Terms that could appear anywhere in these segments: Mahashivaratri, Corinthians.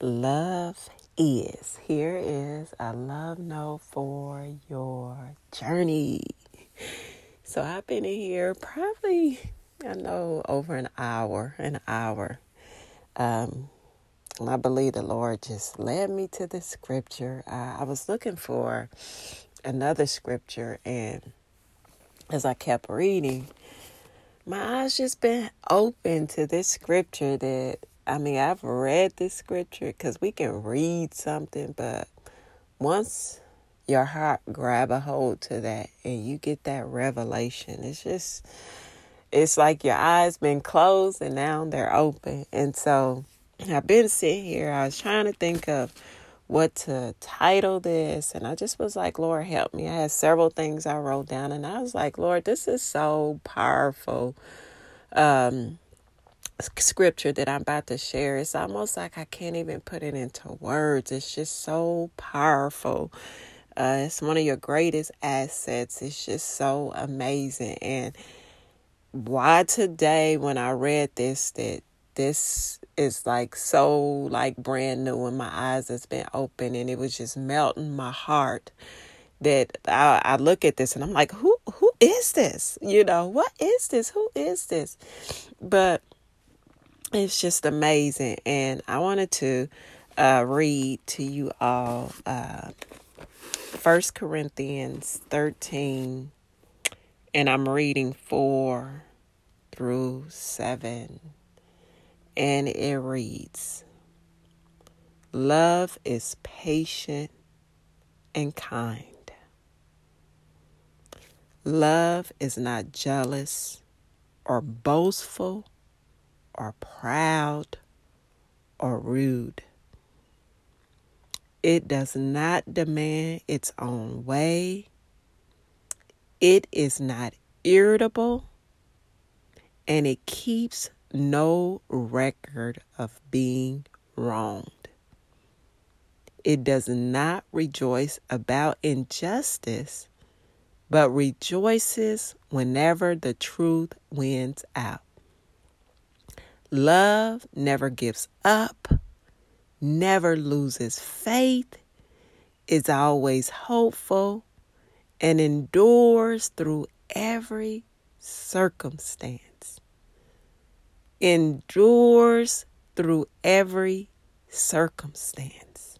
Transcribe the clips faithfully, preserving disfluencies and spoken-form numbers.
love is. Here is a love note for your journey. So I've been in here probably, I know, over an hour, an hour. Um, and I believe the Lord just led me to this scripture. Uh, I was looking for another scripture, and as I kept reading, my eyes just been open to this scripture that, I mean, I've read this scripture because we can read something, but once your heart grab a hold to that and you get that revelation, it's just, it's like your eyes been closed and now they're open. And so I've been sitting here, I was trying to think of what to title this, and I just was like, Lord, help me. I had several things I wrote down, and I was like, Lord, this is so powerful. Um, scripture that I'm about to share, it's almost like I can't even put it into words. It's just so powerful. Uh, it's one of your greatest assets. It's just so amazing. And why today, when I read this, that this is like so like brand new, and my eyes has been open, and it was just melting my heart, that I, I look at this and I'm like, who who is this? You know, what is this? Who is this? But it's just amazing. And I wanted to uh, read to you all uh, First Corinthians thirteen, and I'm reading four through seven. And it reads, love is patient and kind. Love is not jealous or boastful or proud or rude. It does not demand its own way. It is not irritable, and it keeps no record of being wronged. It does not rejoice about injustice, but rejoices whenever the truth wins out. Love never gives up, never loses faith, is always hopeful, and endures through every circumstance. Endures through every circumstance.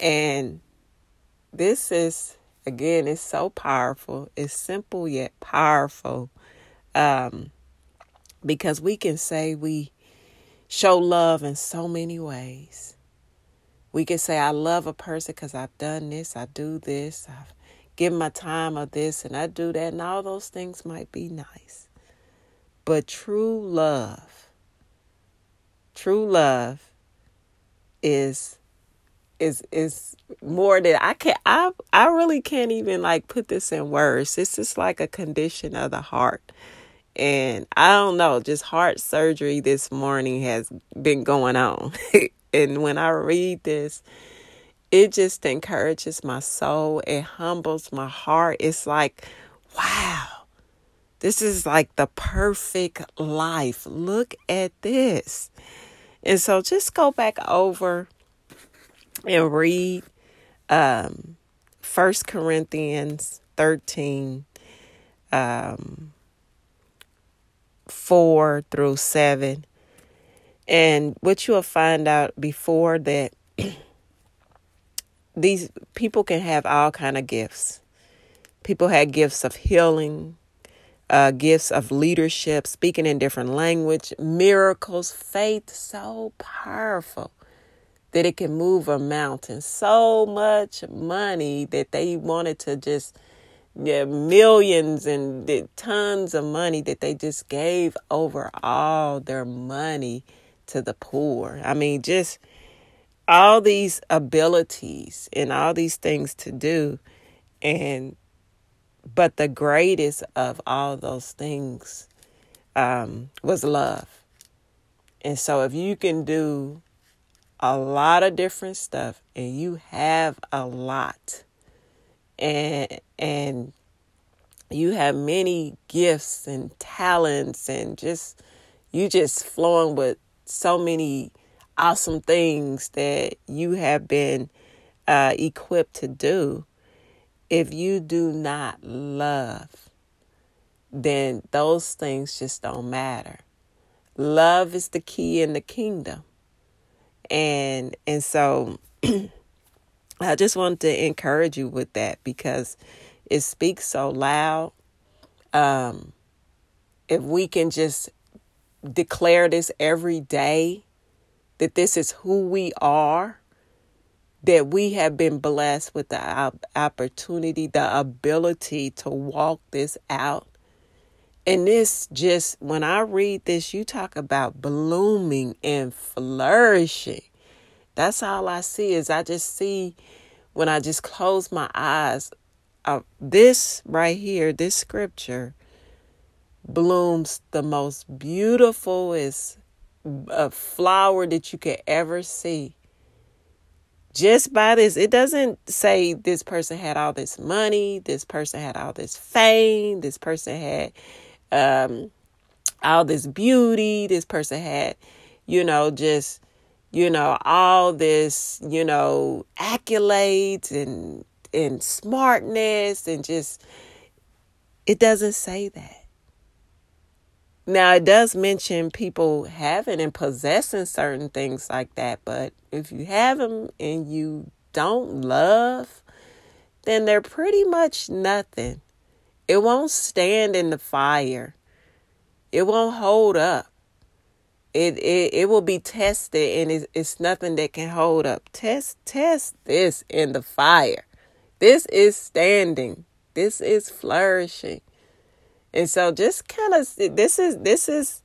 And this is, again, it's so powerful. It's simple yet powerful. Um, Because we can say we show love in so many ways. We can say, I love a person because I've done this, I do this, I've given my time of this, and I do that, and all those things might be nice. But true love, true love is is is more than I can I I really can't even like put this in words. This is like a condition of the heart. And I don't know, just heart surgery this morning has been going on. And when I read this, it just encourages my soul. It humbles my heart. It's like, wow, this is like the perfect life. Look at this. And so just go back over and read um, First Corinthians thirteen. Um, four through seven. And what you will find out before that, these people can have all kind of gifts. People had gifts of healing, uh, gifts of leadership, speaking in different language, miracles, faith so powerful that it can move a mountain, so much money that they wanted to just Yeah, millions and tons of money that they just gave over all their money to the poor. I mean, just all these abilities and all these things to do. And but the greatest of all those things um, was love. And so if you can do a lot of different stuff and you have a lot, And and you have many gifts and talents, and just you just flowing with so many awesome things that you have been uh, equipped to do, if you do not love, then those things just don't matter. Love is the key in the kingdom. And and so I just wanted to encourage you with that, because it speaks so loud. Um, if we can just declare this every day, that this is who we are, that we have been blessed with the opportunity, the ability to walk this out. And this just, when I read this, you talk about blooming and flourishing. That's all I see is I just see when I just close my eyes, uh, this right here, this scripture blooms the most beautiful is a flower that you could ever see. Just by this, it doesn't say this person had all this money, this person had all this fame, this person had um, all this beauty, this person had, you know, just, you know, all this, you know, accolades and, and smartness and just, it doesn't say that. Now, it does mention people having and possessing certain things like that. But if you have them and you don't love, then they're pretty much nothing. It won't stand in the fire. It won't hold up. It it, it will be tested, and it's, it's nothing that can hold up. Test, test this in the fire. This is standing. This is flourishing. And so just kind of, this is, this is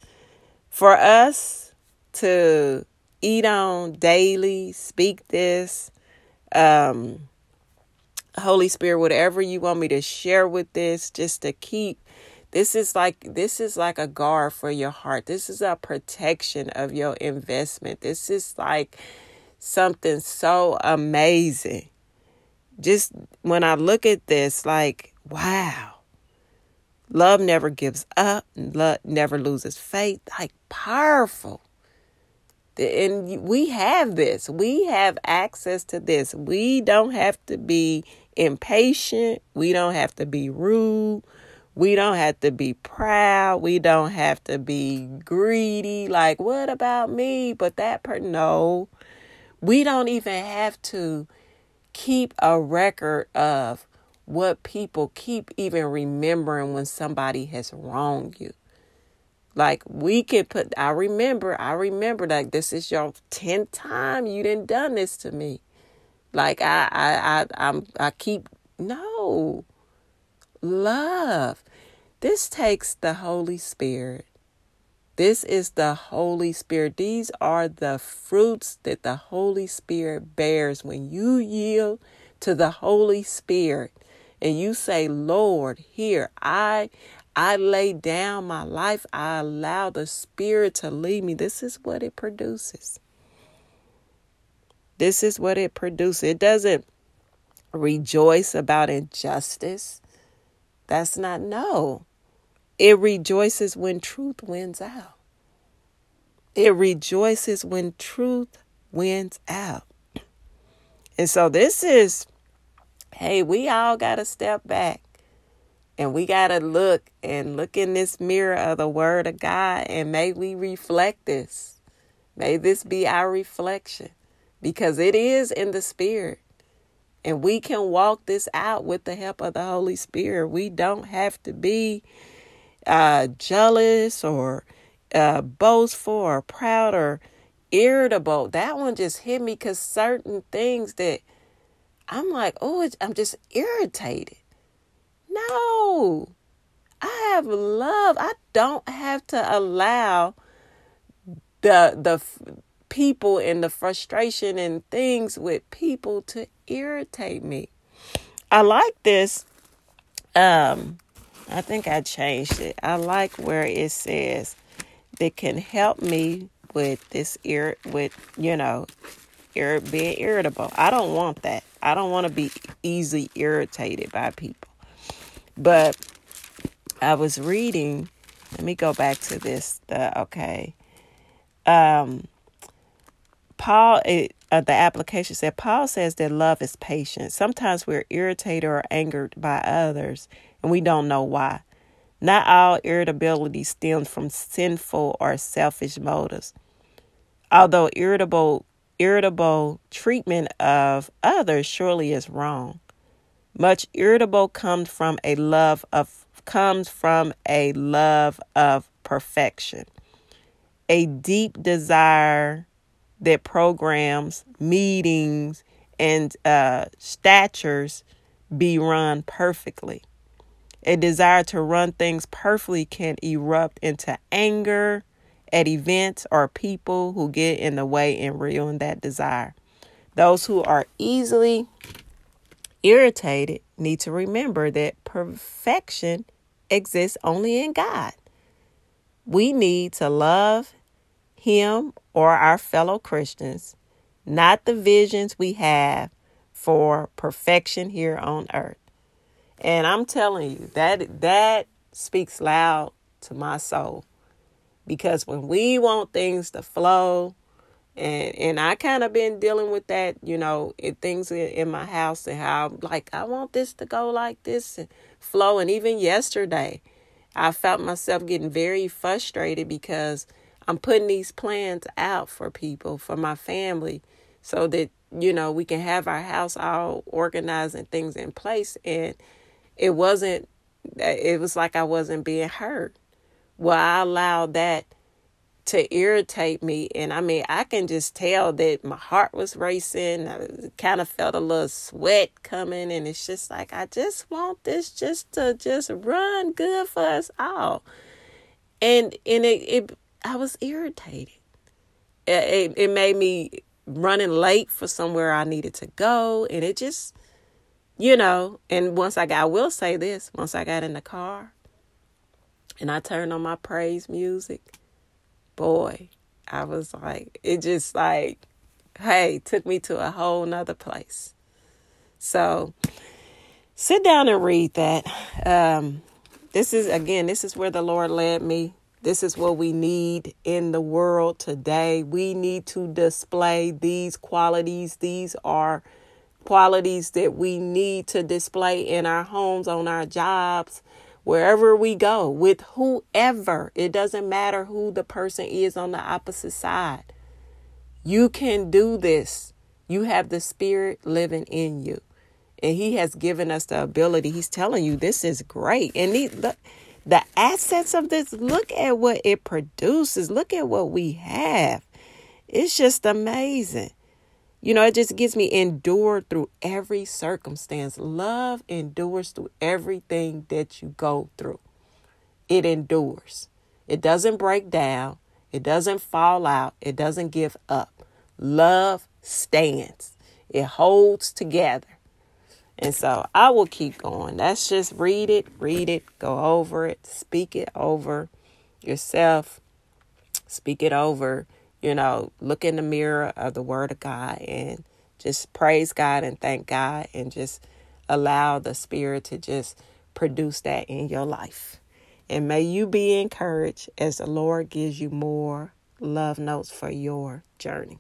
for us to eat on daily, speak this, um, Holy Spirit, whatever you want me to share with this, just to keep, this is like, this is like a guard for your heart. This is a protection of your investment. This is like something so amazing. Just when I look at this, like, wow. Love never gives up. Love never loses faith. Like, powerful. And we have this. We have access to this. We don't have to be impatient. We don't have to be rude. We don't have to be proud. We don't have to be greedy. Like, what about me? But that person, no. We don't even have to keep a record of what people keep even remembering when somebody has wronged you. Like, we can put, I remember, I remember, like, this is your tenth time you done done this to me. Like, I, I, I, I'm, I keep, no. Love. This takes the Holy Spirit. This is the Holy Spirit. These are the fruits that the Holy Spirit bears when you yield to the Holy Spirit. And you say, Lord, here, I I lay down my life. I allow the Spirit to lead me. This is what it produces. This is what it produces. It doesn't rejoice about injustice. That's not, no. It rejoices when truth wins out. It rejoices when truth wins out. And so this is, hey, we all got to step back and we got to look and look in this mirror of the word of God, and may we reflect this. May this be our reflection, because it is in the Spirit, and we can walk this out with the help of the Holy Spirit. We don't have to be uh, jealous or uh, boastful or proud or irritable. That one just hit me, because certain things that I'm like, oh, I'm just irritated. No, I have love. I don't have to allow the the f- people and the frustration and things with people to irritate me. I like this. Um, I think I changed it. I like where it says that can help me with this ir- with, you know, ir- being irritable. I don't want that. I don't want to be easily irritated by people. But I was reading. Let me go back to this. The, okay. Um, Paul, it, uh, the application said, Paul says that love is patient. Sometimes we're irritated or angered by others, and we don't know why. Not all irritability stems from sinful or selfish motives. Although irritable, irritable treatment of others surely is wrong. Much irritable comes from a love of comes from a love of perfection, a deep desire that programs, meetings, and uh, statures be run perfectly. A desire to run things perfectly can erupt into anger at events or people who get in the way and ruin that desire. Those who are easily irritated need to remember that perfection exists only in God. We need to love Him or our fellow Christians, not the visions we have for perfection here on earth. And I'm telling you, that that speaks loud to my soul. Because when we want things to flow, and and I kind of been dealing with that, you know, it, things in, in my house and how I'm like, I want this to go like this and flow. And even yesterday, I felt myself getting very frustrated because I'm putting these plans out for people, for my family, so that, you know, we can have our house all organized and things in place. And it wasn't, it was like I wasn't being heard. Well, I allowed that to irritate me. And I mean, I can just tell that my heart was racing. I kind of felt a little sweat coming. And it's just like, I just want this just to just run good for us all. And and it, it I was irritated. It, it, it made me running late for somewhere I needed to go. And it just, you know, and once I got, I will say this, once I got in the car, and I turned on my praise music. Boy, I was like, it just like, hey, took me to a whole nother place. So sit down and read that. Um, this is, again, this is where the Lord led me. This is what we need in the world today. We need to display these qualities. These are qualities that we need to display in our homes, on our jobs, wherever we go, with whoever. It doesn't matter who the person is on the opposite side. You can do this. You have the Spirit living in you. And He has given us the ability. He's telling you this is great. And the, the, the assets of this, look at what it produces. Look at what we have. It's just amazing. You know, it just gets me endured through every circumstance. Love endures through everything that you go through. It endures. It doesn't break down. It doesn't fall out. It doesn't give up. Love stands. It holds together. And so I will keep going. That's just read it, read it, go over it, speak it over yourself, speak it over. You know, look in the mirror of the Word of God and just praise God and thank God and just allow the Spirit to just produce that in your life. And may you be encouraged as the Lord gives you more love notes for your journey.